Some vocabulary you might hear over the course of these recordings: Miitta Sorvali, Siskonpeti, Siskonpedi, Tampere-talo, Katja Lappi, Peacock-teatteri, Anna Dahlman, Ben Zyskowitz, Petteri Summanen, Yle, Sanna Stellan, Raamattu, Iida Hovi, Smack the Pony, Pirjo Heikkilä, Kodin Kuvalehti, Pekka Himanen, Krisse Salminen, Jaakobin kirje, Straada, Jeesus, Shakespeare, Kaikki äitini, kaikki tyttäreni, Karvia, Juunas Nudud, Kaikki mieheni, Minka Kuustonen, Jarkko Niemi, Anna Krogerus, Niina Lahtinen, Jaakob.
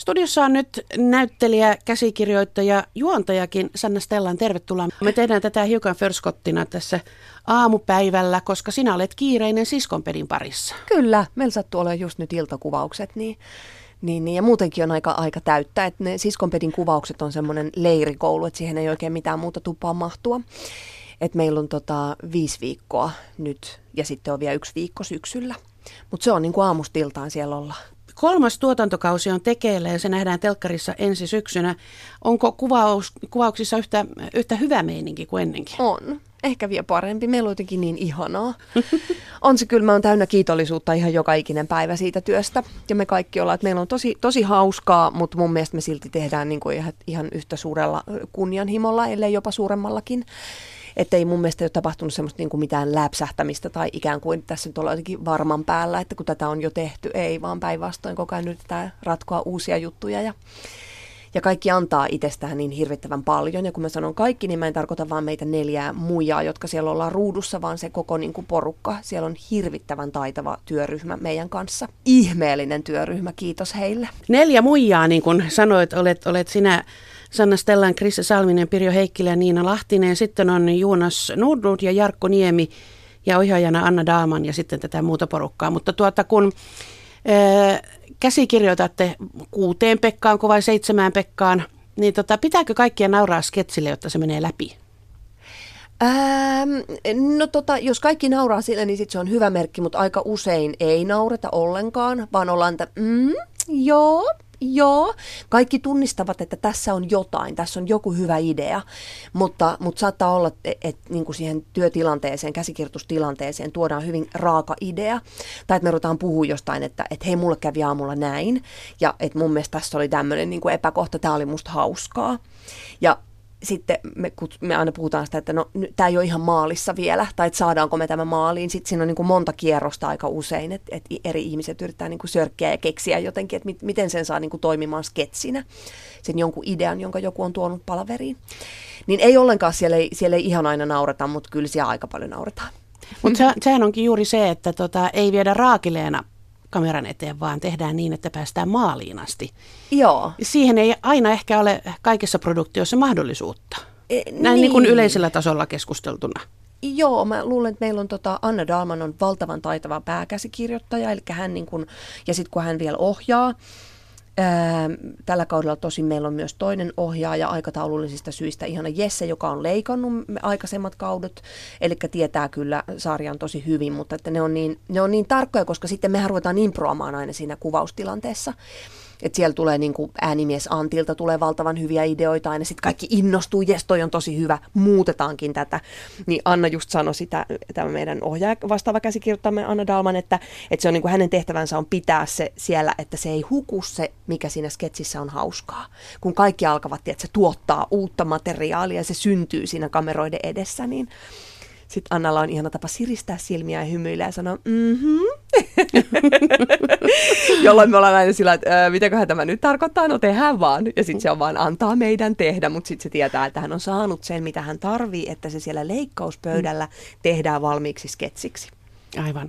Studiossa on nyt näyttelijä, käsikirjoittaja, juontajakin Sanna Stellan. Tervetuloa. Me tehdään tätä hiukan förskottina tässä aamupäivällä, koska sinä olet kiireinen Siskonpedin parissa. Kyllä, meillä sattuu olemaan just nyt iltakuvaukset, niin, ja muutenkin on aika täyttä, että ne Siskonpedin kuvaukset on semmoinen leirikoulu, että siihen ei oikein mitään muuta tupaa mahtua. Et meillä on 5 viikkoa nyt ja sitten on vielä 1 viikko syksyllä, mutta se on niin kuin aamustiltaan siellä ollaan. 3. tuotantokausi on tekeillä ja se nähdään telkkarissa ensi syksynä. Onko kuvauksissa yhtä hyvä meininki kuin ennenkin? On. Ehkä vielä parempi. Meillä on jotenkin niin ihanaa. On se kyllä. Mä oon täynnä kiitollisuutta ihan joka ikinen päivä siitä työstä. Ja me kaikki ollaan, että meillä on tosi hauskaa, mutta mun mielestä me silti tehdään niin kuin ihan yhtä suurella kunnianhimolla, ellei jopa suuremmallakin. Että ei mun mielestä ole tapahtunut semmoista niin kuin mitään läpsähtämistä tai ikään kuin tässä nyt ollaan jotenkin varman päällä, että kun tätä on jo tehty, ei vaan päinvastoin koko ajan yritetään ratkoa uusia juttuja ja kaikki antaa itsestään niin hirvittävän paljon. Ja kun mä sanon kaikki, niin mä en tarkoita vaan meitä 4 muijaa, jotka siellä ollaan ruudussa, vaan se koko niin kuin porukka. Siellä on hirvittävän taitava työryhmä meidän kanssa. Ihmeellinen työryhmä, kiitos heille. 4 muijaa, niin kuin sanoit, olet sinä, Sanna Stellan, Krisse Salminen, Pirjo Heikkilä ja Niina Lahtinen. Sitten on Juunas Nudud ja Jarkko Niemi ja ohjaajana Anna Dahlman ja sitten tätä muuta porukkaa. Mutta kun käsikirjoitatte 6 Pekkaanko vai 7 Pekkaan, niin pitääkö kaikkia nauraa sketsille, jotta se menee läpi? Jos kaikki nauraa sille, niin sit se on hyvä merkki, mutta aika usein ei naureta ollenkaan, vaan ollaan, että joo, kaikki tunnistavat, että tässä on jotain, tässä on joku hyvä idea, mutta saattaa olla, että niin kuin siihen työtilanteeseen, käsikirjoitustilanteeseen tuodaan hyvin raaka idea, tai että me ruvetaan puhua jostain, että hei, mulle kävi aamulla näin, ja että mun mielestä tässä oli tämmöinen niin kuin epäkohta, tämä oli musta hauskaa, ja sitten me aina puhutaan sitä, että no, tämä ei ole ihan maalissa vielä, tai että saadaanko me tämä maaliin. Sitten siinä on niin kuin monta kierrosta aika usein, että eri ihmiset yrittää niin kuin sörkkiä ja keksiä jotenkin, että miten sen saa niin kuin toimimaan sketsinä, sen jonkun idean, jonka joku on tuonut palaveriin. Niin ei ollenkaan, siellä ei ihan aina naurata, mutta kyllä siellä aika paljon nauretaan. Mutta sehän onkin juuri se, että ei viedä raakileena kameran eteen, vaan tehdään niin, että päästään maaliin asti. Joo. Siihen ei aina ehkä ole kaikissa produktioissa mahdollisuutta. Niin kuin yleisellä tasolla keskusteltuna. Joo, mä luulen, että meillä on Anna Dahlman on valtavan taitava pääkäsikirjoittaja, eli hän niin kuin, ja sitten kun hän vielä ohjaa, tällä kaudella tosin meillä on myös toinen ohjaaja aikataulullisista syistä, ihana Jesse, joka on leikannut aikaisemmat kaudet, eli tietää kyllä sarjan tosi hyvin, mutta että ne on niin tarkkoja, koska sitten mehän ruvetaan improamaan aina siinä kuvaustilanteessa. Että siellä tulee niin kuin äänimies Antilta tulee valtavan hyviä ideoita aina, sitten kaikki innostuu, jes toi on tosi hyvä, muutetaankin tätä. Niin Anna just sanoi sitä, tämä meidän ohjaaja vastaava käsikirjoittamme Anna Dahlman, että se on niin kuin hänen tehtävänsä on pitää se siellä, että se ei huku se, mikä siinä sketsissä on hauskaa. Kun kaikki alkavat, että se tuottaa uutta materiaalia ja se syntyy siinä kameroiden edessä, niin sitten Annalla on ihana tapa siristää silmiä ja hymyillä ja sanoa, jolloin me ollaan aina sillä, että mitäköhän tämä nyt tarkoittaa, no tehdään vaan. Ja sitten se on vaan antaa meidän tehdä, mutta sitten se tietää, että hän on saanut sen, mitä hän tarvitsee, että se siellä leikkauspöydällä tehdään valmiiksi sketsiksi. Aivan.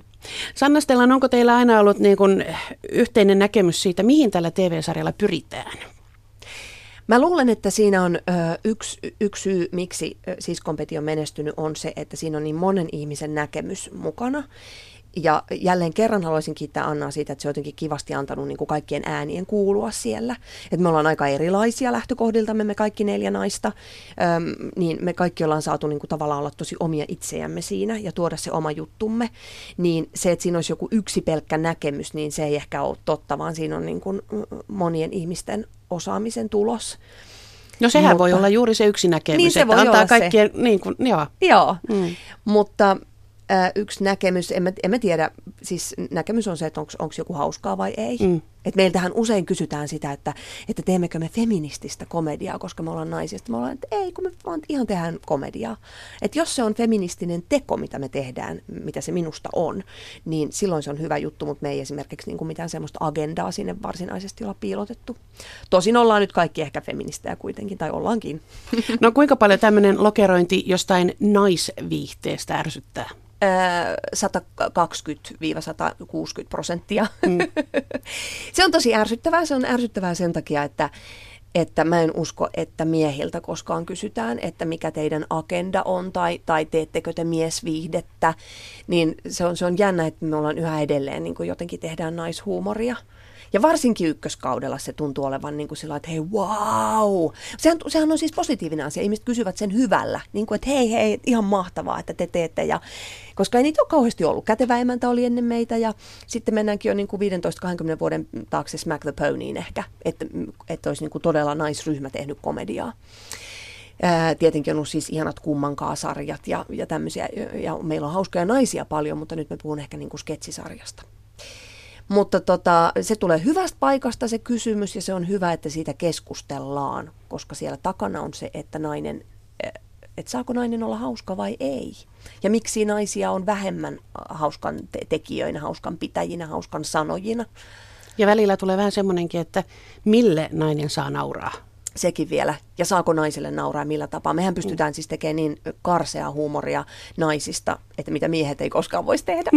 Sanna Stellan, onko teillä aina ollut niin kuin yhteinen näkemys siitä, mihin tällä TV-sarjalla pyritään? Mä luulen, että siinä on yksi syy, miksi Siskonpeti on menestynyt, on se, että siinä on niin monen ihmisen näkemys mukana. Ja jälleen kerran haluaisin kiittää Annaa siitä, että se on jotenkin kivasti antanut niin kuin kaikkien äänien kuulua siellä. Että me ollaan aika erilaisia lähtökohdiltamme, me kaikki 4 naista, niin me kaikki ollaan saatu niin kuin tavallaan olla tosi omia itseämme siinä ja tuoda se oma juttumme. Niin se, että siinä olisi joku yksi pelkkä näkemys, niin se ei ehkä ole totta, vaan siinä on niin kuin monien ihmisten osaamisen tulos. No sehän voi olla juuri se yksi näkemys, niin se että voi antaa olla kaikkien, se. Niin kuin, joo. Joo, mutta yksi näkemys, en mä tiedä, siis näkemys on se, että onko joku hauskaa vai ei. Et meiltähän usein kysytään sitä, että teemmekö me feminististä komediaa, koska me ollaan naisista. Me ollaan, että ei, kun me vaan ihan tehdään komediaa. Että jos se on feministinen teko, mitä me tehdään, mitä se minusta on, niin silloin se on hyvä juttu, mutta me ei esimerkiksi niin kuin mitään semmoista agendaa sinne varsinaisesti olla piilotettu. Tosin ollaan nyt kaikki ehkä feministejä kuitenkin, tai ollaankin. No kuinka paljon tämmöinen lokerointi jostain naisviihteestä ärsyttää? 120-160%. Se on tosi ärsyttävää. Se on ärsyttävää sen takia, että mä en usko, että miehiltä koskaan kysytään, että mikä teidän agenda on tai teettekö te miesviihdettä. Niin se on jännä, että me ollaan yhä edelleen niin kuin jotenkin tehdään naishuumoria. Ja varsinkin ykköskaudella se tuntuu olevan niin kuin sillä, että hei, wow! Sehän on siis positiivinen asia. Ihmiset kysyvät sen hyvällä, niin kuin, että hei, ihan mahtavaa, että te teette. Ja, koska ei niitä ole kauheasti ollut. Kätevä emäntä oli ennen meitä ja sitten mennäänkin jo niin kuin 15-20 vuoden taakse Smack the Ponyin ehkä, että olisi niin kuin todella naisryhmä tehnyt komediaa. Tietenkin on ollut siis ihanat Kummankaan sarjat ja tämmöisiä. Ja meillä on hauskoja naisia paljon, mutta nyt me puhun ehkä niin kuin sketsisarjasta. Mutta se tulee hyvästä paikasta se kysymys ja se on hyvä, että siitä keskustellaan, koska siellä takana on se, että nainen, et saako nainen olla hauska vai ei. Ja miksi naisia on vähemmän hauskan tekijöinä, hauskan pitäjinä, hauskan sanojina. Ja välillä tulee vähän semmoinenkin, että mille nainen saa nauraa. Sekin vielä. Ja saako naiselle nauraa millä tapaa? Mehän pystytään siis tekemään niin karseaa huumoria naisista, että mitä miehet ei koskaan voisi tehdä.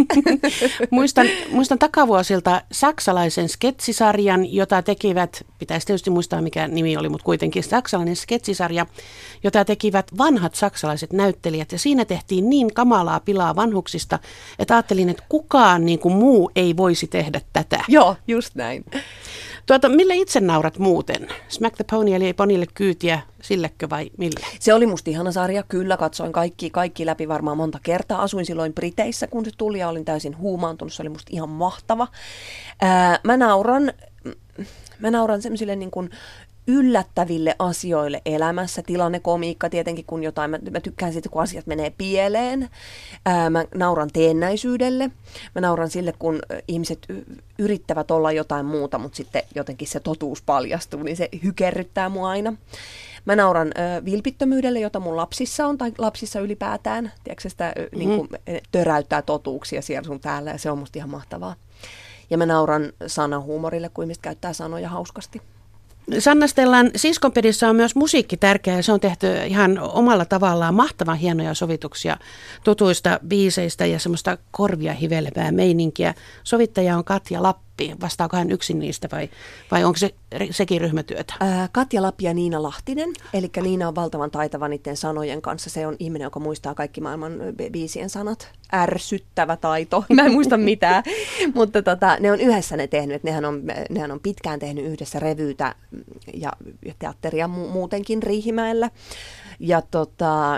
Muistan takavuosilta saksalaisen sketsisarjan, jota tekivät, pitäisi tietysti muistaa mikä nimi oli, mutta kuitenkin saksalainen sketsisarja, jota tekivät vanhat saksalaiset näyttelijät. Ja siinä tehtiin niin kamalaa pilaa vanhuksista, että ajattelin, että kukaan niin kuin muu ei voisi tehdä tätä. Joo, just näin. Mille itse naurat muuten? Smack the Pony eli Ponylle kyytiä, sillekö vai mille? Se oli musta ihana sarja, kyllä katsoin kaikki läpi varmaan monta kertaa. Asuin silloin Briteissä, kun se tuli ja olin täysin huumaantunut, se oli musta ihan mahtava. Mä nauran semmoisille niin kuin yllättäville asioille elämässä, tilannekomiikka tietenkin, kun jotain, mä tykkään siitä, kun asiat menee pieleen. Mä nauran teennäisyydelle, mä nauran sille, kun ihmiset yrittävät olla jotain muuta, mutta sitten jotenkin se totuus paljastuu, niin se hykerryttää mua aina. Mä nauran vilpittömyydelle, jota mun lapsissa on, tai lapsissa ylipäätään, tiedätkö sitä niin kuin töräyttää totuuksia siellä sun täällä, ja se on musta ihan mahtavaa. Ja mä nauran sanahuumorille, kun ihmiset käyttää sanoja hauskasti. Sanna Stellan Siskonpedissä on myös musiikki tärkeä ja se on tehty ihan omalla tavallaan mahtavan hienoja sovituksia tutuista biiseistä ja semmoista korvia hivelevää meininkiä. Sovittaja on Katja Lappi. Vastaako hän yksin niistä vai onko sekin ryhmätyötä? Katja Lappi ja Niina Lahtinen. Eli Niina on valtavan taitava niiden sanojen kanssa. Se on ihminen, joka muistaa kaikki maailman biisien sanat. Ärsyttävä taito. Mä en muista mitään. Mutta ne on yhdessä ne tehnyt. Nehän on pitkään tehnyt yhdessä revyytä ja teatteria muutenkin Riihimäellä. Ja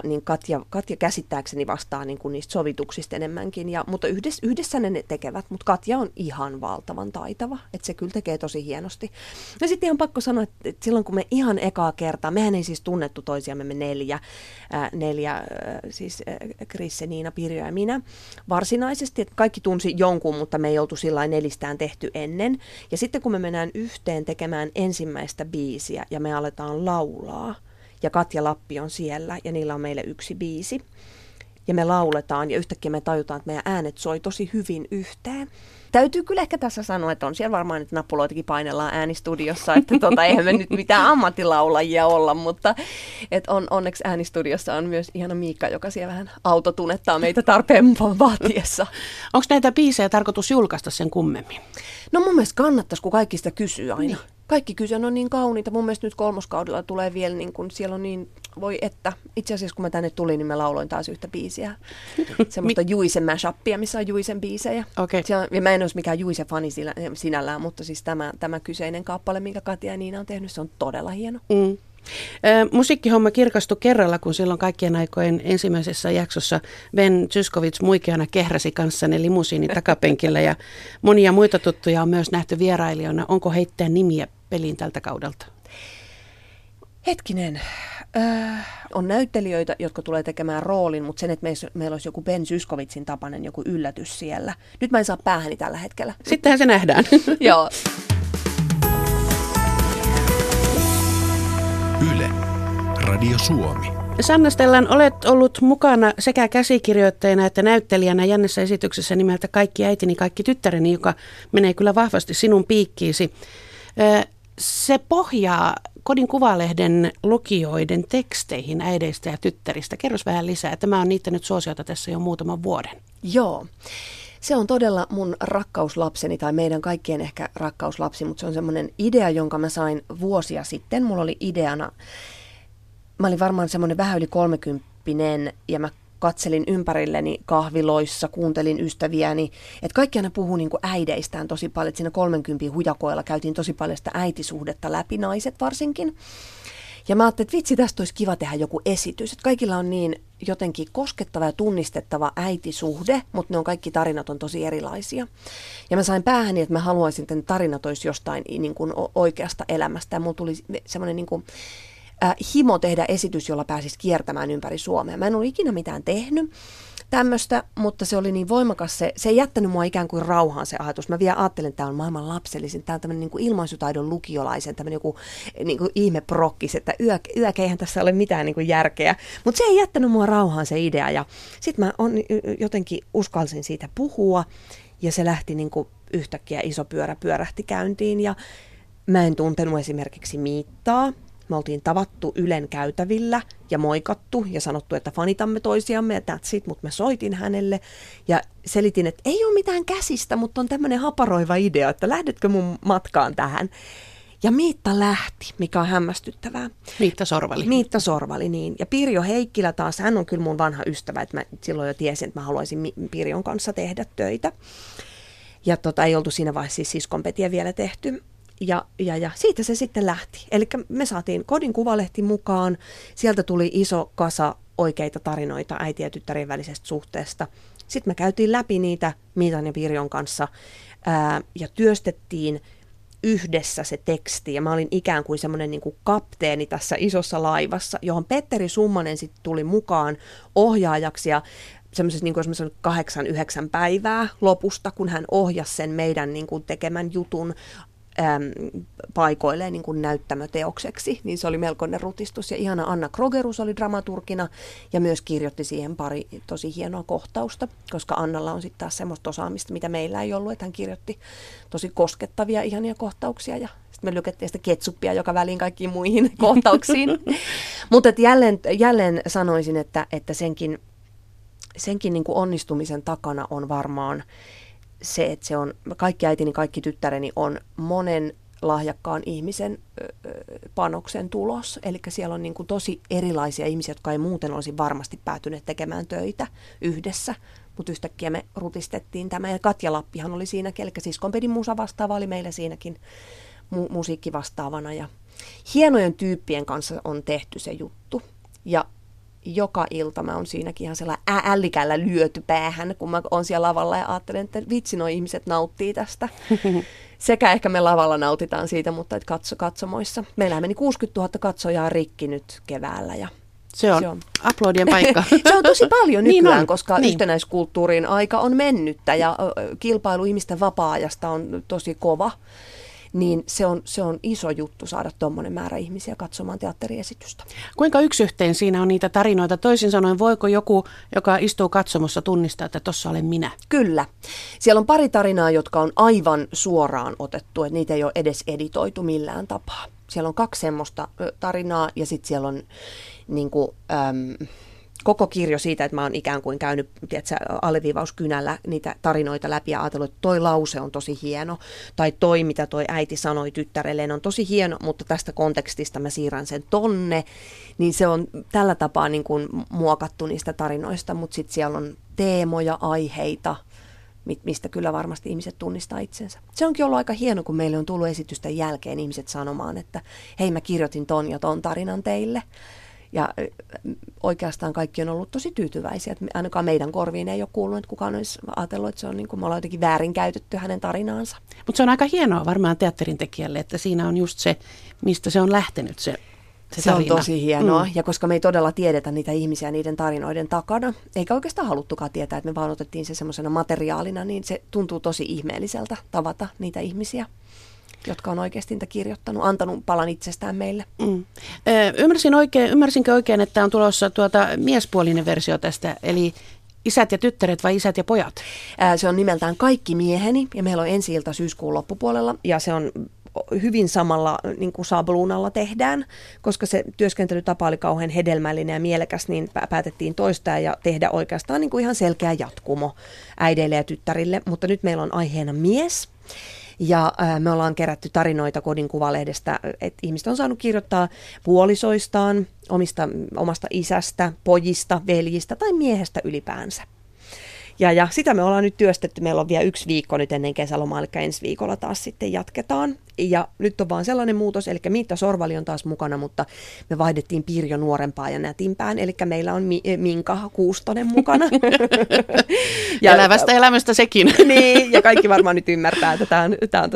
niin Katja käsittääkseni vastaa niin kuin niistä sovituksista enemmänkin. Mutta yhdessä ne tekevät. Mutta Katja on ihan valtavan taitava. Että se kyllä tekee tosi hienosti. Ja sitten ihan pakko sanoa, että silloin kun me ihan ekaa kertaa, mehän ei siis tunnettu toisiamme me neljä, Krisse, Niina, Pirjo ja minä. Varsinaisesti, että kaikki tunsi jonkun, mutta me ei oltu sillain nelistään tehty ennen. Ja sitten kun me mennään yhteen tekemään ensimmäistä biisiä ja me aletaan laulaa ja Katja Lappi on siellä ja niillä on meille yksi biisi ja me lauletaan ja yhtäkkiä me tajutaan, että meidän äänet soi tosi hyvin yhteen. Täytyy kyllä ehkä tässä sanoa, että on siellä varmaan nyt nappuloitakin painellaan äänistudiossa, että eihän me nyt mitään ammattilaulajia olla, mutta et onneksi äänistudiossa on myös ihana Miikka, joka siellä vähän autotunettaa meitä tarpeen vaatiessa. Onko näitä biisejä tarkoitus julkaista sen kummemmin? No mun mielestä kannattaisi, kun kaikki sitä kysyy aina. Niin. Kaikki kysyy, on niin kauniita. Mun mielestä nyt kolmoskaudella tulee vielä, niin kun siellä on niin, voi että. Itse asiassa kun mä tänne tulin, niin mä lauloin taas yhtä biisiä. Semmoista Juisen mashuppia, missä on Juisen biisejä. Okay. Ja mä en olisi mikään Juisen fani sinällään, mutta siis tämä kyseinen kappale, minkä Katja ja Niina on tehnyt, se on todella hieno. Mm. Musiikkihomma kirkastui kerralla, kun silloin kaikkien aikojen ensimmäisessä jaksossa Ben Zyskowitz muikeana kehräsi kanssanne limusiini takapenkillä ja monia muita tuttuja on myös nähty vierailijoina. Onko heittää nimiä peliin tältä kaudelta? Hetkinen. On näyttelijöitä, jotka tulee tekemään roolin, mutta sen, että meillä olisi joku Ben Zyskowitzin tapainen joku yllätys siellä. Nyt mä en saa päähäni tällä hetkellä. Sittenhän se nähdään. Joo. Yle, Radio Suomi. Sanna Stellan, olet ollut mukana sekä käsikirjoittajana että näyttelijänä jännässä esityksessä nimeltä Kaikki äitini, kaikki tyttäreni, joka menee kyllä vahvasti sinun piikkiisi. Se pohjaa Kodin Kuvalehden lukijoiden teksteihin äideistä ja tyttäristä. Kerros vähän lisää. Tämä on niittänyt suosiota tässä jo muutaman vuoden. Joo. Se on todella mun rakkauslapseni tai meidän kaikkien ehkä rakkauslapsi, mutta se on semmoinen idea, jonka mä sain vuosia sitten. Mulla oli ideana, mä olin varmaan semmoinen vähän yli 30 ja mä katselin ympärilleni kahviloissa, kuuntelin ystäviäni, että kaikki aina puhuu niin kuin äideistään tosi paljon. Siinä 30 hujakoilla käytiin tosi paljon sitä äitisuhdetta läpi, naiset varsinkin. Ja mä ajattelin, että vitsi, tästä olisi kiva tehdä joku esitys. Että kaikilla on niin jotenkin koskettava ja tunnistettava äitisuhde, mutta ne on kaikki tarinat on tosi erilaisia. Ja mä sain päähäni, että mä haluaisin, että ne tarinat olisi jostain niin kuin oikeasta elämästä. Ja mulla tuli semmoinen niin kuin himo tehdä esitys, jolla pääsisi kiertämään ympäri Suomea. Mä en ole ikinä mitään tehnyt tämmöistä, mutta se oli niin voimakas. Se ei jättänyt mua ikään kuin rauhaan se ajatus. Mä vielä ajattelin, että tämä on maailman lapsellisin. Tämä on tämmöinen niin kuin ilmaisutaidon lukiolaisen, tämmöinen joku niin kuin ihmeprokkis, että yökeihän tässä ole mitään niin kuin järkeä. Mutta se ei jättänyt mua rauhaan se idea. Ja sitten mä jotenkin uskalsin siitä puhua ja se lähti niin kuin yhtäkkiä iso pyörä pyörähti käyntiin. Ja mä en tuntenut esimerkiksi Miittaa. Me oltiin tavattu Ylen käytävillä ja moikattu ja sanottu, että fanitamme toisiamme ja that's it, mutta mä soitin hänelle ja selitin, että ei ole mitään käsistä, mutta on tämmöinen haparoiva idea, että lähdetkö mun matkaan tähän. Ja Miitta lähti, mikä on hämmästyttävää. Miitta Sorvali, niin. Ja Pirjo Heikkilä taas, hän on kyllä mun vanha ystävä, että mä silloin jo tiesin, että mä haluaisin Pirjon kanssa tehdä töitä. Ja ei oltu siinä vaiheessa siis Siskonpetiä vielä tehty. Ja siitä se sitten lähti. Eli me saatiin Kodin Kuvalehti mukaan. Sieltä tuli iso kasa oikeita tarinoita äiti- ja tyttärien välisestä suhteesta. Sitten me käytiin läpi niitä Miitan ja Pirjon kanssa ja työstettiin yhdessä se teksti. Ja mä olin ikään kuin semmoinen niin kuin kapteeni tässä isossa laivassa, johon Petteri Summanen sitten tuli mukaan ohjaajaksi ja semmoisessa niin kuin 8-9 päivää lopusta, kun hän ohjasi sen meidän niin kuin tekemän jutun paikoilleen niin kuin näyttämöteokseksi, niin se oli melkoinen rutistus. Ja ihana Anna Krogerus oli dramaturgina ja myös kirjoitti siihen pari tosi hienoa kohtausta, koska Annalla on sitten taas semmoista osaamista, mitä meillä ei ollut, että hän kirjoitti tosi koskettavia ihania kohtauksia ja sitten me lykättiin sitä ketsuppia joka väliin kaikkiin muihin kohtauksiin. Mutta jälleen sanoisin, että senkin niin kuin onnistumisen takana on varmaan se, että se on, kaikki äitini, kaikki tyttäreni on monen lahjakkaan ihmisen panoksen tulos. Eli siellä on niin kuin tosi erilaisia ihmisiä, jotka ei muuten olisi varmasti päätyneet tekemään töitä yhdessä. Mutta yhtäkkiä me rutistettiin tämä. Ja Katja Lappihan oli siinäkin, eli Siskonpedin musa vastaava oli meillä siinäkin musiikki vastaavana. Ja hienojen tyyppien kanssa on tehty se juttu. Ja joka ilta mä oon siinäkin ihan sellainen ällikällä lyöty päähän, kun mä oon siellä lavalla ja ajattelen, että vitsi, noi ihmiset nauttii tästä. Sekä ehkä me lavalla nautitaan siitä, mutta et katsomoissa. Meillähän meni 60 000 katsojaa rikki nyt keväällä. Ja se on aplodien paikka. Se on tosi paljon nykyään, niin on, koska niin. Yhtenäiskulttuurin aika on mennyttä ja kilpailu ihmisten vapaa-ajasta on tosi kova. Niin se on iso juttu saada tuommoinen määrä ihmisiä katsomaan teatteriesitystä. Kuinka yksi yhteen siinä on niitä tarinoita? Toisin sanoen, voiko joku, joka istuu katsomossa, tunnistaa, että tossa olen minä? Kyllä. Siellä on pari tarinaa, jotka on aivan suoraan otettu, että niitä ei ole edes editoitu millään tapaa. Siellä on 2 semmoista tarinaa ja sitten siellä on niinku koko kirjo siitä, että mä oon ikään kuin käynyt alleviivauskynällä niitä tarinoita läpi ja ajatellut, että toi lause on tosi hieno, tai toi, mitä toi äiti sanoi tyttärelleen, on tosi hieno, mutta tästä kontekstista mä siirrän sen tonne, niin se on tällä tapaa niin kuin muokattu niistä tarinoista, mutta sitten siellä on teemoja, aiheita, mistä kyllä varmasti ihmiset tunnistaa itsensä. Se onkin ollut aika hieno, kun meille on tullut esitysten jälkeen ihmiset sanomaan, että hei, mä kirjoitin ton ja ton tarinan teille. Ja oikeastaan kaikki on ollut tosi tyytyväisiä, että ainakaan meidän korviin ei ole kuulunut, että kukaan olisi ajatellut, että se on niin kuin me ollaan jotenkin väärinkäytetty hänen tarinaansa. Mutta se on aika hienoa varmaan teatterin tekijälle, että siinä on just se, mistä se on lähtenyt se tarina. Se on tosi hienoa, ja koska me ei todella tiedetä niitä ihmisiä niiden tarinoiden takana, eikä oikeastaan haluttukaan tietää, että me vaan otettiin se semmoisena materiaalina, niin se tuntuu tosi ihmeelliseltä tavata niitä ihmisiä, jotka on oikeasti niitä kirjoittanut, antanut palan itsestään meille. Ymmärsinkö oikein, että on tulossa miespuolinen versio tästä, eli isät ja tyttäret vai isät ja pojat? Se on nimeltään Kaikki mieheni, ja meillä on ensi ilta syyskuun loppupuolella, ja se on hyvin samalla niin kuin sabluunalla tehdään, koska se työskentelytapa oli kauhean hedelmällinen ja mielekäs, niin päätettiin toistaa ja tehdä oikeastaan niin kuin ihan selkeä jatkumo äideille ja tyttärille, mutta nyt meillä on aiheena mies. Ja me ollaan kerätty tarinoita Kodin Kuvalehdestä, että ihmiset on saanut kirjoittaa puolisoistaan, omasta isästä, pojista, veljistä tai miehestä ylipäänsä. Ja sitä me ollaan nyt työstetty. Meillä on vielä 1 viikko nyt ennen kesälomaa, eli ensi viikolla taas sitten jatketaan. Ja nyt on vaan sellainen muutos, eli Miitta Sorvali on taas mukana, mutta me vaihdettiin Pirjo nuorempaan ja nätimpään, eli meillä on Minka Kuustonen mukana. Ja elävästä elämästä sekin. Niin, ja kaikki varmaan nyt ymmärtää, että tämä on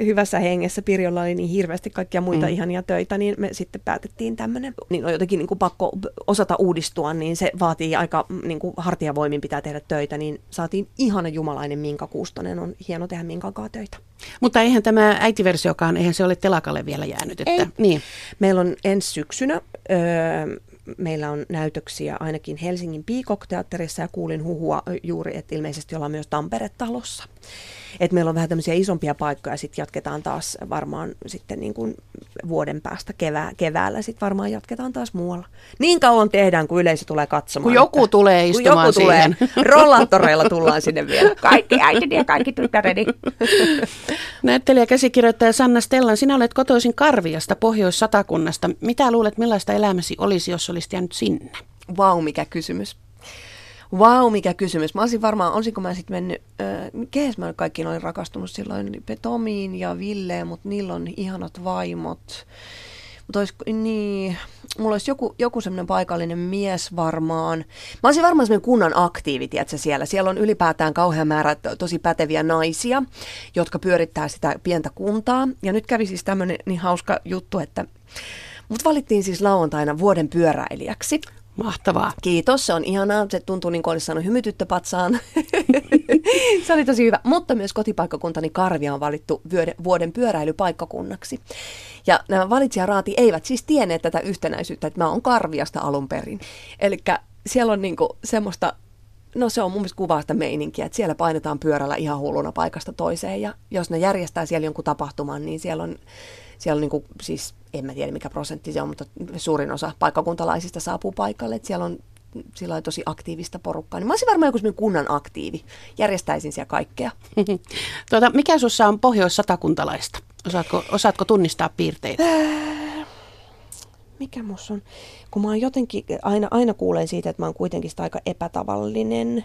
hyvässä hengessä. Pirjolla oli niin hirveästi kaikkia muita ihania töitä, niin me sitten päätettiin tämmöinen. Niin on jotenkin niin kuin pakko osata uudistua, niin se vaatii aika niin kuin hartiavoimin pitää tehdä töitä, niin saatiin ihana jumalainen Minka Kuustonen. On hieno tehdä Minkan kanssa töitä. Mutta eihän tämä äitiversiokaan, eihän se ole telakalle vielä jäänyt. Että... Ei. Niin. Meillä on ensi syksynä, meillä on näytöksiä ainakin Helsingin Peacock-teatterissa ja kuulin huhua juuri, että ilmeisesti ollaan myös Tampere-talossa. Et meillä on vähän tämmöisiä isompia paikkoja ja sitten jatketaan taas varmaan sitten niin kuin vuoden päästä keväällä sitten varmaan jatketaan taas muualla. Niin kauan tehdään, kun yleisö tulee katsomaan. Kun joku että, tulee istumaan joku siihen. Rollaattoreilla tullaan sinne vielä. Kaikki äitini ja kaikki tyttäreni. Näyttelijä käsikirjoittaja Sanna Stellan, sinä olet kotoisin Karviasta, Pohjois-Satakunnasta. Mitä luulet, millaista elämäsi olisi, jos olisit jäänyt sinne? Vau, mikä kysymys. Mä olisin varmaan, olisinko mä sitten mennyt, kehes mä kaikkiin olin rakastunut silloin, Tomiin ja Villeen, mutta niillä on ihanat vaimot. Mutta olisiko, niin, mulla olisi joku semmoinen paikallinen mies varmaan. Mä olisin varmaan semmoinen kunnan aktiivi, tiedätkö, siellä. Siellä on ylipäätään kauhean määrä tosi päteviä naisia, jotka pyörittää sitä pientä kuntaa. Ja nyt kävi siis tämmöinen niin hauska juttu, että mut valittiin siis lauantaina vuoden pyöräilijäksi. Mahtavaa. Kiitos, se on ihanaa. Se tuntuu niin kuin olisi saanut hymytyttöpatsaan. Se oli tosi hyvä. Mutta myös kotipaikkakuntani Karvia on valittu vuoden pyöräilypaikkakunnaksi. Ja nämä valitsijaraati eivät siis tienneet tätä yhtenäisyyttä, että mä oon Karviasta alun perin. Eli siellä on niin kuin semmoista, no se on mun mielestä kuvaa sitä meininkiä, että siellä painetaan pyörällä ihan hulluna paikasta toiseen. Ja jos ne järjestää siellä jonkun tapahtuman, niin siellä on niin kuin siis... En mä tiedä mikä prosentti se on, mutta suurin osa paikkakuntalaisista saapuu paikalle, että siellä on sillä tosi aktiivista porukkaa. Niin mä olisin varmaan joku semmoinen kunnan aktiivi. Järjestäisin siellä kaikkea. Mikä sussa on pohjois-satakuntalaista? Osaatko tunnistaa piirteitä? Mikä musta on? Kun mä oon jotenkin, aina kuulen siitä, että mä oon kuitenkin sitä aika epätavallinen,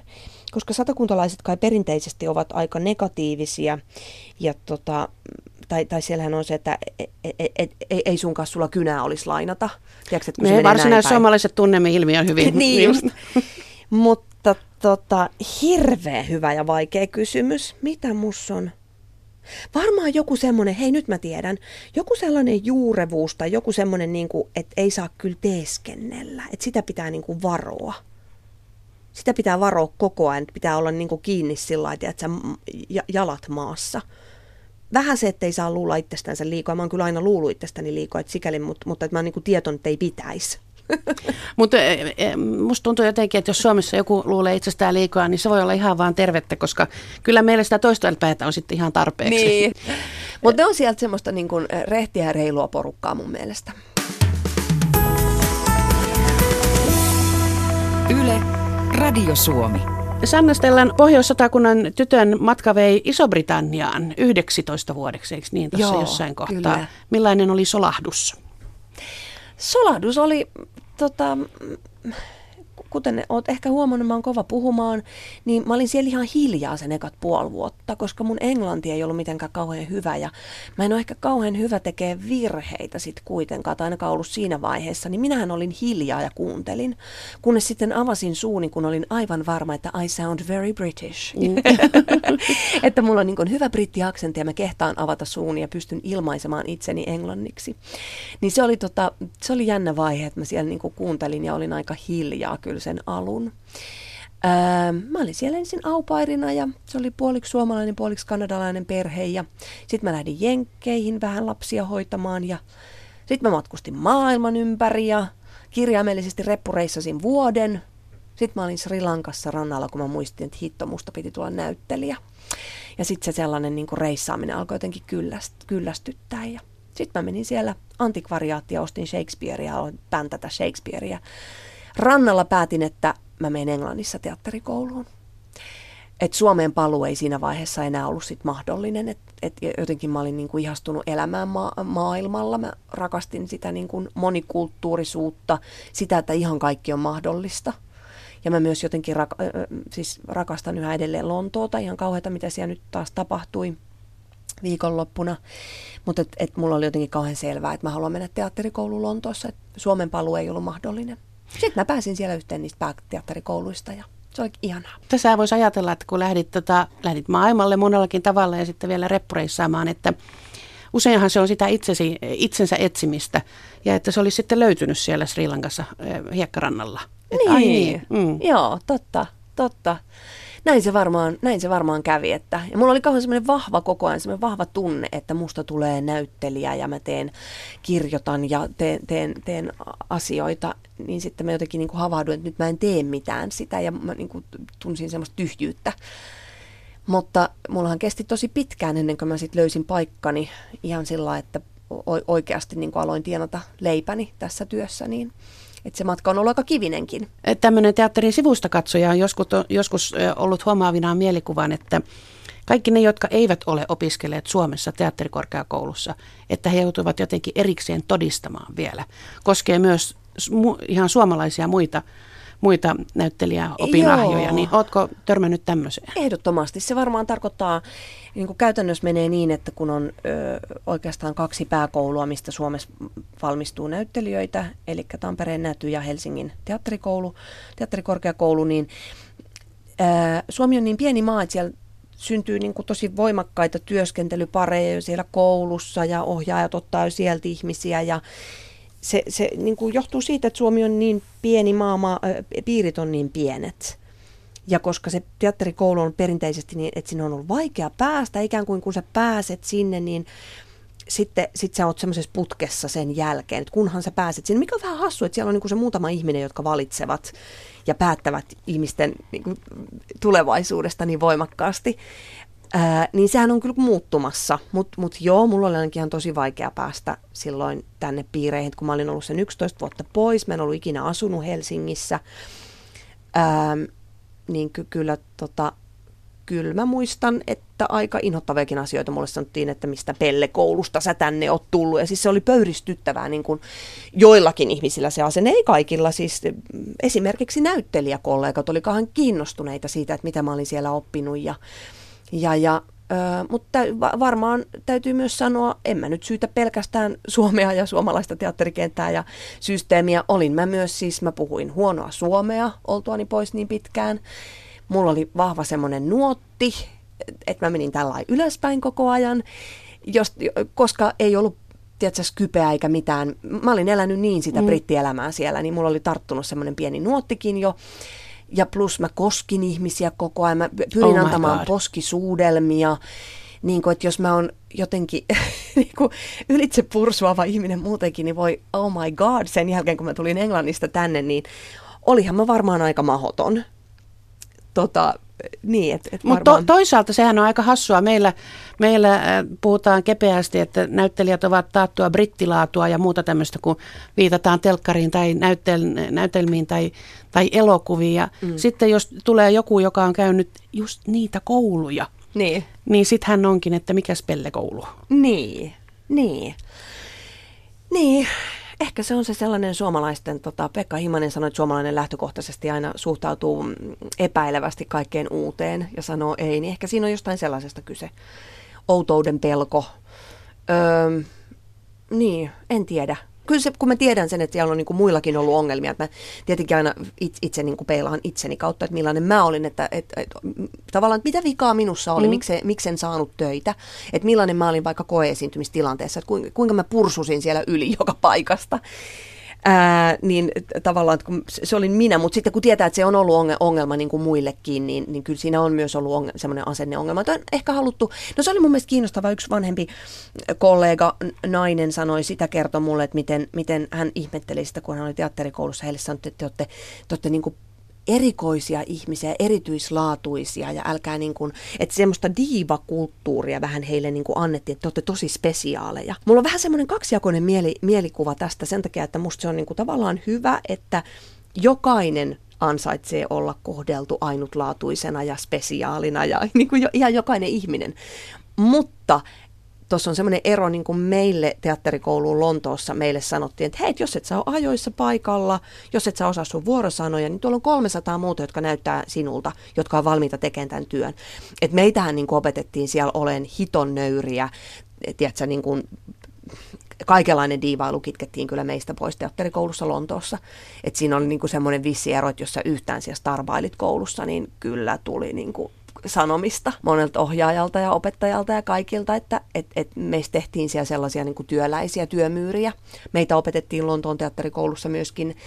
koska satakuntalaiset kai perinteisesti ovat aika negatiivisia ja Tai siellähän on se, että ei sunkaan sulla kynää olisi lainata. Tiedätkö, kun me varsinais-suomalaiset tunnemme ilmiön hyvin. Niin, mutta hirveän hyvä ja vaikea kysymys. Mitä mus on? Varmaan joku semmoinen, hei nyt mä tiedän, joku sellainen juurevuus tai joku semmoinen, niin kuin, että ei saa kyllä teeskennellä. Että sitä pitää niin kuin varoa. Sitä pitää varoa koko ajan, pitää olla niin kuin kiinni sillä lailla, että jalat maassa. Vähän se, ettei saa luulla itsestänsä liikaa. Mä oon kyllä aina luullut itsestäni liikaa, sikäli, mutta että mä oon niin kuin tietoinen, että ei pitäisi. Mutta musta tuntuu jotenkin, että jos Suomessa joku luulee itsestään liikaa, niin se voi olla ihan vaan tervettä, koska kyllä meillä sitä toista päätä on sitten ihan tarpeeksi. Niin. Mutta ne on sieltä semmoista niin kuin rehtiä ja reilua porukkaa mun mielestä. Yle, Radio Suomi. Sanna Stellan, Pohjois-Satakunnan tytön matka vei Iso-Britanniaan 19 vuodeksi, eikö niin tuossa jossain kohtaa? Kyllä. Millainen oli solahdus? Solahdus oli, kuten olet ehkä huomannut, mä oon kova puhumaan, niin mä olin siellä ihan hiljaa sen ekat puoli vuotta, koska mun englanti ei ollut mitenkään kauhean hyvä ja mä en ole ehkä kauhean hyvä tekee virheitä sitten kuitenkaan, tai ainakaan ollut siinä vaiheessa, niin minähän olin hiljaa ja kuuntelin, kunnes sitten avasin suuni, kun olin aivan varma, että I sound very British. Mm. Että mulla on niin kuin hyvä brittiaksentti ja mä kehtaan avata suuni ja pystyn ilmaisemaan itseni englanniksi. Niin se oli, se oli jännä vaihe, että mä siellä niin kuin kuuntelin ja olin aika hiljaa kyllä sen alun. Mä olin siellä ensin au pairina ja se oli puoliksi suomalainen, puoliksi kanadalainen perhe ja sitten mä lähdin Jenkkeihin vähän lapsia hoitamaan ja sitten mä matkustin maailman ympäri ja kirjaimellisesti reppureissasin vuoden. Sitten mä olin Sri Lankassa rannalla, kun mä muistin, että hitto, musta piti tulla näyttelijä. Ja sitten se sellainen niin kuin reissaaminen alkoi jotenkin kyllästyttää. Ja sitten mä menin siellä antikvariaattiin ja ostin Shakespearea, aloin päntätä Shakespearea. Rannalla päätin, että mä menen Englannissa teatterikouluun. Et Suomeen paluu ei siinä vaiheessa enää ollut sit mahdollinen. Et jotenkin mä olin niinku ihastunut elämään maailmalla. Mä rakastin sitä niinku monikulttuurisuutta, sitä, että ihan kaikki on mahdollista. Ja mä myös jotenkin rakastan yhä edelleen Lontoota, ihan kauheata, mitä siellä nyt taas tapahtui viikonloppuna. Mutta mulla oli jotenkin kauhean selvää, että mä haluan mennä teatterikouluun Lontoossa. Et Suomen paluu ei ollut mahdollinen. Sitten mä pääsin siellä yhteen niistä pääteatterikouluista ja se oli ihanaa. Tässä voisi ajatella, että kun lähdit maailmalle monellakin tavalla ja sitten vielä reppureissaamaan, että useinhan se on sitä itsensä etsimistä ja että se olisi sitten löytynyt siellä Sri Lankassa hiekkarannalla. Niin. Ai niin. Mm. Joo, totta. Näin se varmaan kävi. Ja mulla oli kauhean semmoinen vahva koko ajan, semmoinen vahva tunne, että musta tulee näyttelijä ja mä kirjoitan ja teen asioita. Niin sitten mä jotenkin niin kuin havahduin, että nyt mä en tee mitään sitä ja mä niin kuin tunsin semmoista tyhjyyttä. Mutta mullahan kesti tosi pitkään ennen kuin mä sitten löysin paikkani ihan sillä, että oikeasti niin kuin aloin tienata leipäni tässä työssä, niin että se matka on ollut aika kivinenkin. Tämmöinen teatterin sivustakatsoja on joskus ollut huomaavinaan mielikuvan, että kaikki ne, jotka eivät ole opiskelleet Suomessa teatterikorkeakoulussa, että he joutuvat jotenkin erikseen todistamaan vielä. Koskee myös ihan suomalaisia muita näyttelijäopinahjoja, niin ootko törmännyt tämmöiseen? Ehdottomasti. Se varmaan tarkoittaa, niin kuin käytännössä menee niin, että kun on oikeastaan kaksi pääkoulua, mistä Suomessa valmistuu näyttelijöitä, eli Tampereen Näty ja Helsingin teatterikorkeakoulu, niin Suomi on niin pieni maa, että siellä syntyy niin kuin tosi voimakkaita työskentelypareja siellä koulussa ja ohjaajat ottaa sieltä ihmisiä ja se niin kuin johtuu siitä, että Suomi on niin pieni maa, piirit on niin pienet. Ja koska se teatterikoulu on perinteisesti niin, että sinne on ollut vaikea päästä, ikään kuin kun sä pääset sinne, niin sitten sä oot semmoisessa putkessa sen jälkeen, että kunhan sä pääset sinne. Mikä on vähän hassu, että siellä on niin kuin se muutama ihminen, jotka valitsevat ja päättävät ihmisten niin kuin tulevaisuudesta niin voimakkaasti. Niin sehän on kyllä muuttumassa, mutta joo, mulla oli ainakin ihan tosi vaikea päästä silloin tänne piireihin, kun mä olin ollut sen 11 vuotta pois, mä en ollut ikinä asunut Helsingissä, niin kyllä mä muistan, että aika inhottaviakin asioita mulle sanottiin, että mistä pellekoulusta sä tänne oot tullut, ja siis se oli pöyristyttävää, niin kuin joillakin ihmisillä se asenne, ei kaikilla, siis esimerkiksi näyttelijäkollegat oli kauhean kiinnostuneita siitä, että mitä mä olin siellä oppinut, mutta varmaan täytyy myös sanoa, en mä nyt syytä pelkästään Suomea ja suomalaista teatterikenttää ja systeemiä. Olin mä myös, siis mä puhuin huonoa suomea oltuani pois niin pitkään. Mulla oli vahva semmoinen nuotti, että mä menin tällain ylöspäin koko ajan, koska ei ollut tiedätkö, kypeä eikä mitään. Mä olin elänyt niin sitä brittielämää siellä, niin mulla oli tarttunut semmoinen pieni nuottikin jo. Ja plus mä koskin ihmisiä koko ajan, mä pyrin antamaan poskisuudelmia, niin kuin, että jos mä oon jotenkin niin kuin ylitse pursuava ihminen muutenkin, niin voi oh my god, sen jälkeen kun mä tulin Englannista tänne, niin olihan mä varmaan aika mahoton. Niin, mutta toisaalta sehän on aika hassua. Meillä puhutaan kepeästi, että näyttelijät ovat taattua brittilaatua ja muuta tämmöistä, kun viitataan telkkariin tai näytelmiin tai elokuviin. Ja sitten jos tulee joku, joka on käynyt just niitä kouluja, niin sitten hän onkin, että mikäs pellekoulu. Niin. Ehkä se on se sellainen suomalaisten, Pekka Himanen sanoi, että suomalainen lähtökohtaisesti aina suhtautuu epäilevästi kaikkeen uuteen ja sanoo ei, niin ehkä siinä on jostain sellaisesta kyse. Outouden pelko. Niin, en tiedä. Kyllä se, kun mä tiedän sen, että siellä on niin kuin muillakin ollut ongelmia, että mä tietenkin aina itse niin kuin peilaan itseni kautta, että millainen mä olin, että tavallaan mitä vikaa minussa oli, miksen saanut töitä, että millainen mä olin vaikka koe-esiintymistilanteessa, että kuinka mä pursusin siellä yli joka paikasta, niin tavallaan se olin minä, mutta sitten kun tietää, että se on ollut ongelma niin kuin muillekin, niin kyllä siinä on myös ollut semmoinen asenneongelma, että on ehkä haluttu, no se oli mun mielestä kiinnostava, yksi vanhempi kollega, nainen sanoi sitä, kertoi mulle, että miten hän ihmetteli sitä, kun hän oli teatterikoulussa, heille sanottiin, että te olette niin kuin erikoisia ihmisiä, erityislaatuisia ja älkää niin kuin, että semmoista diivakulttuuria vähän heille niin kuin annettiin, että te olette tosi spesiaaleja. Mulla on vähän semmoinen kaksijakoinen mielikuva tästä sen takia, että musta se on niin kuin tavallaan hyvä, että jokainen ansaitsee olla kohdeltu ainutlaatuisena ja spesiaalina ja niin kuin ihan jokainen ihminen, mutta tuossa on semmoinen ero, niin kuin meille teatterikouluun Lontoossa meille sanottiin, että hei, jos et sä ole ajoissa paikalla, jos et sä osaa sun vuorosanoja, niin tuolla on 300 muuta, jotka näyttää sinulta, jotka on valmiita tekemään tämän työn. Et meitähän niin kuin opetettiin siellä olen hiton nöyriä, tiedätkö, niin kuin kaikenlainen diivailu kitkettiin kyllä meistä pois teatterikoulussa Lontoossa. Et siinä oli niin kuin semmoinen vissi ero, että jos sä yhtään siellä starvailit koulussa, niin kyllä tuli niin kuin sanomista monelta ohjaajalta ja opettajalta ja kaikilta, että meistä tehtiin siellä sellaisia niin kuin työläisiä, työmyyriä. Meitä opetettiin Lontoon teatterikoulussa myöskin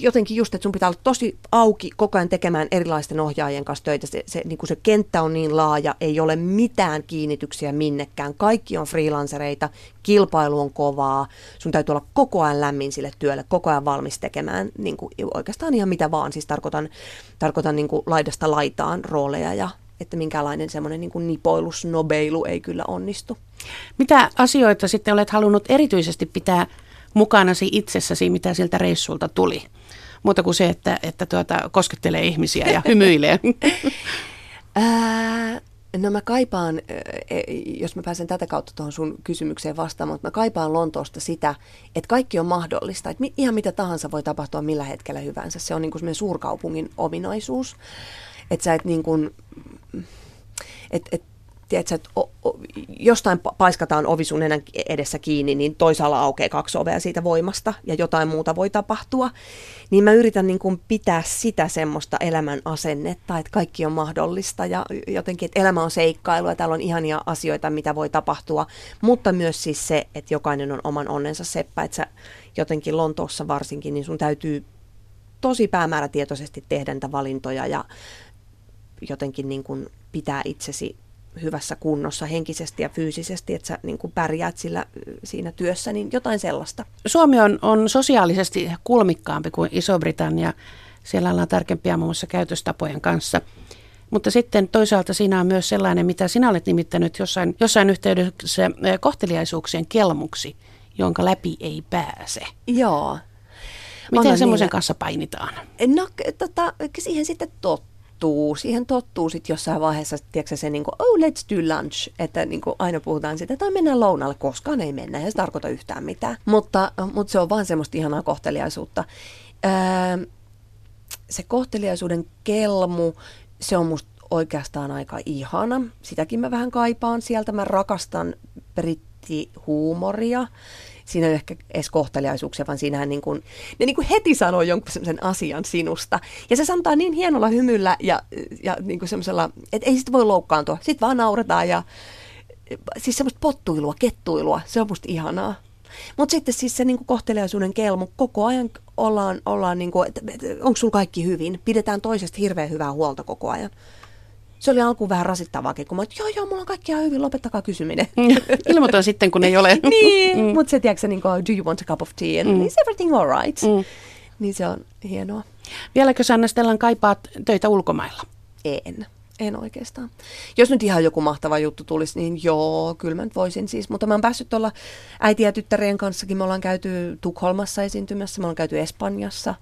jotenkin just, että sun pitää olla tosi auki koko ajan tekemään erilaisten ohjaajien kanssa töitä. Se kenttä on niin laaja, ei ole mitään kiinnityksiä minnekään. Kaikki on freelancereita, kilpailu on kovaa, sun täytyy olla koko ajan lämmin sille työlle, koko ajan valmis tekemään niin kuin oikeastaan ihan mitä vaan. Siis tarkoitan niin kuin laidasta laitaan rooleja ja että minkälainen semmoinen niin kuin nipoilusnobeilu ei kyllä onnistu. Mitä asioita sitten olet halunnut erityisesti pitää mukanasi itsessäsi, mitä siltä reissulta tuli? Muuta kuin se, että koskettelee ihmisiä ja hymyilee. No mä kaipaan, jos mä pääsen tätä kautta tuohon sun kysymykseen vastaamaan, mutta mä kaipaan Lontoosta sitä, että kaikki on mahdollista. Että ihan mitä tahansa voi tapahtua millä hetkellä hyvänsä. Se on niin kuin semmoinen suurkaupungin ominaisuus. Että sä et niin kuin tiedätkö, että jostain paiskataan ovi sun nenän edessä kiinni, niin toisaalla aukeaa 2 ovea siitä voimasta ja jotain muuta voi tapahtua. Niin mä yritän niin kuin pitää sitä semmoista elämän asennetta, että kaikki on mahdollista ja jotenkin, että elämä on seikkailua ja täällä on ihania asioita, mitä voi tapahtua. Mutta myös siis se, että jokainen on oman onnensa seppä, että sä jotenkin Lontoossa varsinkin, niin sun täytyy tosi päämäärätietoisesti tehdä niitä valintoja ja jotenkin niin kuin pitää itsesi hyvässä kunnossa henkisesti ja fyysisesti, että sä niin kuin pärjäät siinä työssä, niin jotain sellaista. Suomi on sosiaalisesti kulmikkaampi kuin Iso-Britannia. Siellä ollaan tarkempia muun muassa käytöstapojen kanssa. Mutta sitten toisaalta siinä on myös sellainen, mitä sinä olet nimittänyt jossain yhteydessä kohteliaisuuksien kelmuksi, jonka läpi ei pääse. Joo. Miten semmoisen kanssa painitaan? No siihen sitten tottuu sitten jossain vaiheessa, tiedätkö se niin kuin, oh, let's do lunch, että niin kuin aina puhutaan sitä, tai mennään lounalle, koskaan ei mennä, eihän se tarkoita yhtään mitään, mutta se on vaan semmoista ihanaa kohteliaisuutta. Se kohteliaisuuden kelmu, se on musta oikeastaan aika ihana, sitäkin mä vähän kaipaan sieltä, mä rakastan brittihuumoria. Siinä ei ole ehkä edes kohteliaisuuksia, vaan siinähän niin kuin, ne niin kuin heti sanoo jonkun semmoisen asian sinusta. Ja se sanotaan niin hienolla hymyllä ja niin kuin semmoisella, että ei sit voi loukkaantua. Sitten vaan nauretaan ja siis semmoista pottuilua, kettuilua, se on musta ihanaa. Mutta sitten siis se niin kuin kohteliaisuuden kelmu, koko ajan ollaan niin kuin, että onko sulla kaikki hyvin? Pidetään toisesta hirveän hyvää huolta koko ajan. Se oli alkuun vähän rasittavaakin, kun mä olin, joo, mulla on kaikkia hyvin, lopettakaa kysyminen. Ilmoitan sitten, kun ei ole. Niin, mutta se, tiedätkö, niin kuin, do you want a cup of tea? And is everything all right? Niin se on hienoa. Vieläkö Sanna Stellan kaipaat töitä ulkomailla? En oikeastaan. Jos nyt ihan joku mahtava juttu tulisi, niin joo, kyllä mä nyt voisin siis. Mutta mä oon päässyt tuolla äiti ja tyttärien kanssakin. Me ollaan käyty Tukholmassa esiintymässä, me ollaan käyty Espanjassa.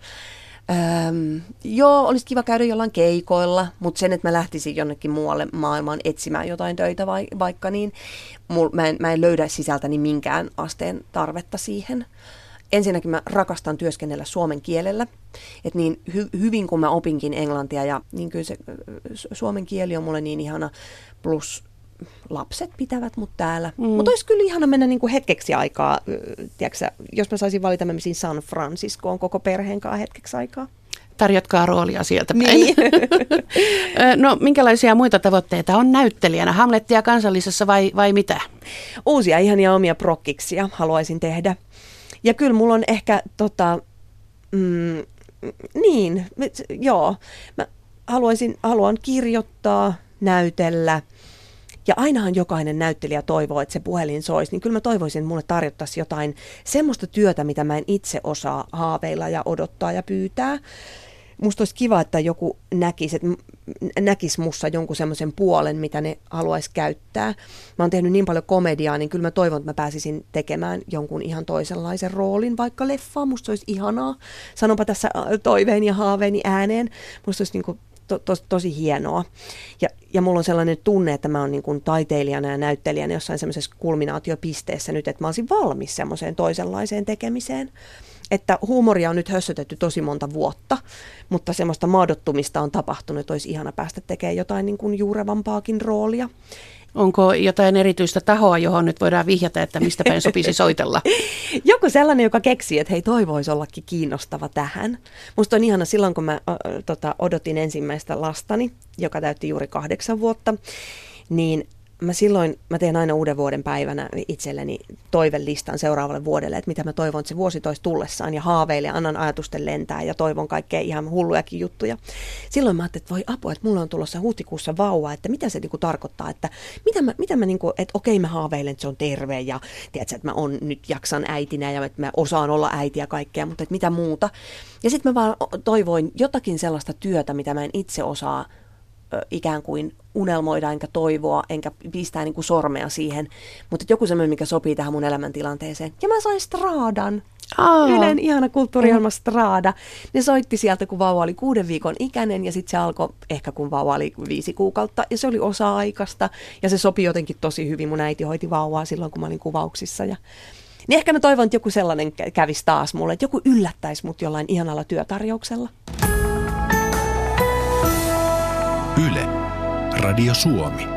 Joo, olisi kiva käydä jollain keikoilla, mutta sen, että mä lähtisin jonnekin muualle maailmaan etsimään jotain töitä vaikka niin, mä en löydä sisältäni minkään asteen tarvetta siihen. Ensinnäkin mä rakastan työskennellä suomen kielellä, että niin hyvin kun mä opinkin englantia ja niin kyllä se suomen kieli on mulle niin ihana, plus lapset pitävät mut täällä. Mutta olisi kyllä ihana mennä niinku hetkeksi aikaa, tiedätkö, jos mä saisin valita, mä menisin San Franciscoon koko perheen kanssa hetkeksi aikaa. Tarjotkaa roolia sieltä päin. Niin. No, minkälaisia muita tavoitteita on näyttelijänä? Hamlettia kansallisessa vai mitä? Uusia ihania omia prokkiksia haluaisin tehdä. Ja kyllä mulla on ehkä mä haluan kirjoittaa, näytellä. Ja ainahan jokainen näyttelijä toivoo, että se puhelin soisi, niin kyllä mä toivoisin, että mulle tarjottaisiin jotain semmoista työtä, mitä mä en itse osaa haaveilla ja odottaa ja pyytää. Musta olisi kiva, että joku näkisi, että näkisi mussa jonkun semmoisen puolen, mitä ne haluaisi käyttää. Mä oon tehnyt niin paljon komediaa, niin kyllä mä toivon, että mä pääsisin tekemään jonkun ihan toisenlaisen roolin, vaikka leffaa. Musta olisi ihanaa. Sanonpa tässä toiveeni ja haaveeni ääneen. Musta olisi niin kuin tosi hienoa. Ja mulla on sellainen tunne, että mä oon niin kuin taiteilijana ja näyttelijänä jossain semmoisessa kulminaatiopisteessä nyt, että mä olisin valmis semmoiseen toisenlaiseen tekemiseen. Että huumoria on nyt hössötetty tosi monta vuotta, mutta semmoista maadottumista on tapahtunut, että olisi ihana päästä tekemään jotain niin kuin juurevampaakin roolia. Onko jotain erityistä tahoa, johon nyt voidaan vihjata, että mistä päin sopisi soitella? Joku sellainen, joka keksii, että hei, toi voisi ollakin kiinnostava tähän. Musta on ihana silloin, kun mä odotin ensimmäistä lastani, joka täytti juuri 8 vuotta, niin Mä teen aina uuden vuoden päivänä itselleni toivelistan seuraavalle vuodelle, että mitä mä toivon, että se vuosi toisi tullessaan ja haaveille, annan ajatusten lentää ja toivon kaikkea ihan hullujakin juttuja. Silloin mä ajattelin, että voi apua, että mulla on tulossa huhtikuussa vauva, että mitä se niinku tarkoittaa, että mitä mä niinku, että okei mä haaveilen, että se on terve ja tiedätkö, että mä on nyt jaksan äitinä ja että mä osaan olla äiti ja kaikkea, mutta että mitä muuta. Ja sitten mä vaan toivoin jotakin sellaista työtä, mitä mä en itse osaa ikään kuin unelmoida, enkä toivoa, enkä pistää niin kuin sormea siihen. Mutta joku semmoinen, mikä sopii tähän mun elämäntilanteeseen. Ja mä sain Straadan. Ylen ihana kulttuuriohjelma Straada. Ne soitti sieltä, kun vauva oli 6 viikon ikäinen, ja sitten se alkoi ehkä, kun vauva oli 5 kuukautta, ja se oli osa-aikaista, ja se sopi jotenkin tosi hyvin. Mun äiti hoiti vauvaa silloin, kun mä olin kuvauksissa. Ja niin ehkä mä toivon, että joku sellainen kävisi taas mulle, että joku yllättäisi mut jollain ihanalla työtarjouksella. Yle. Radio Suomi.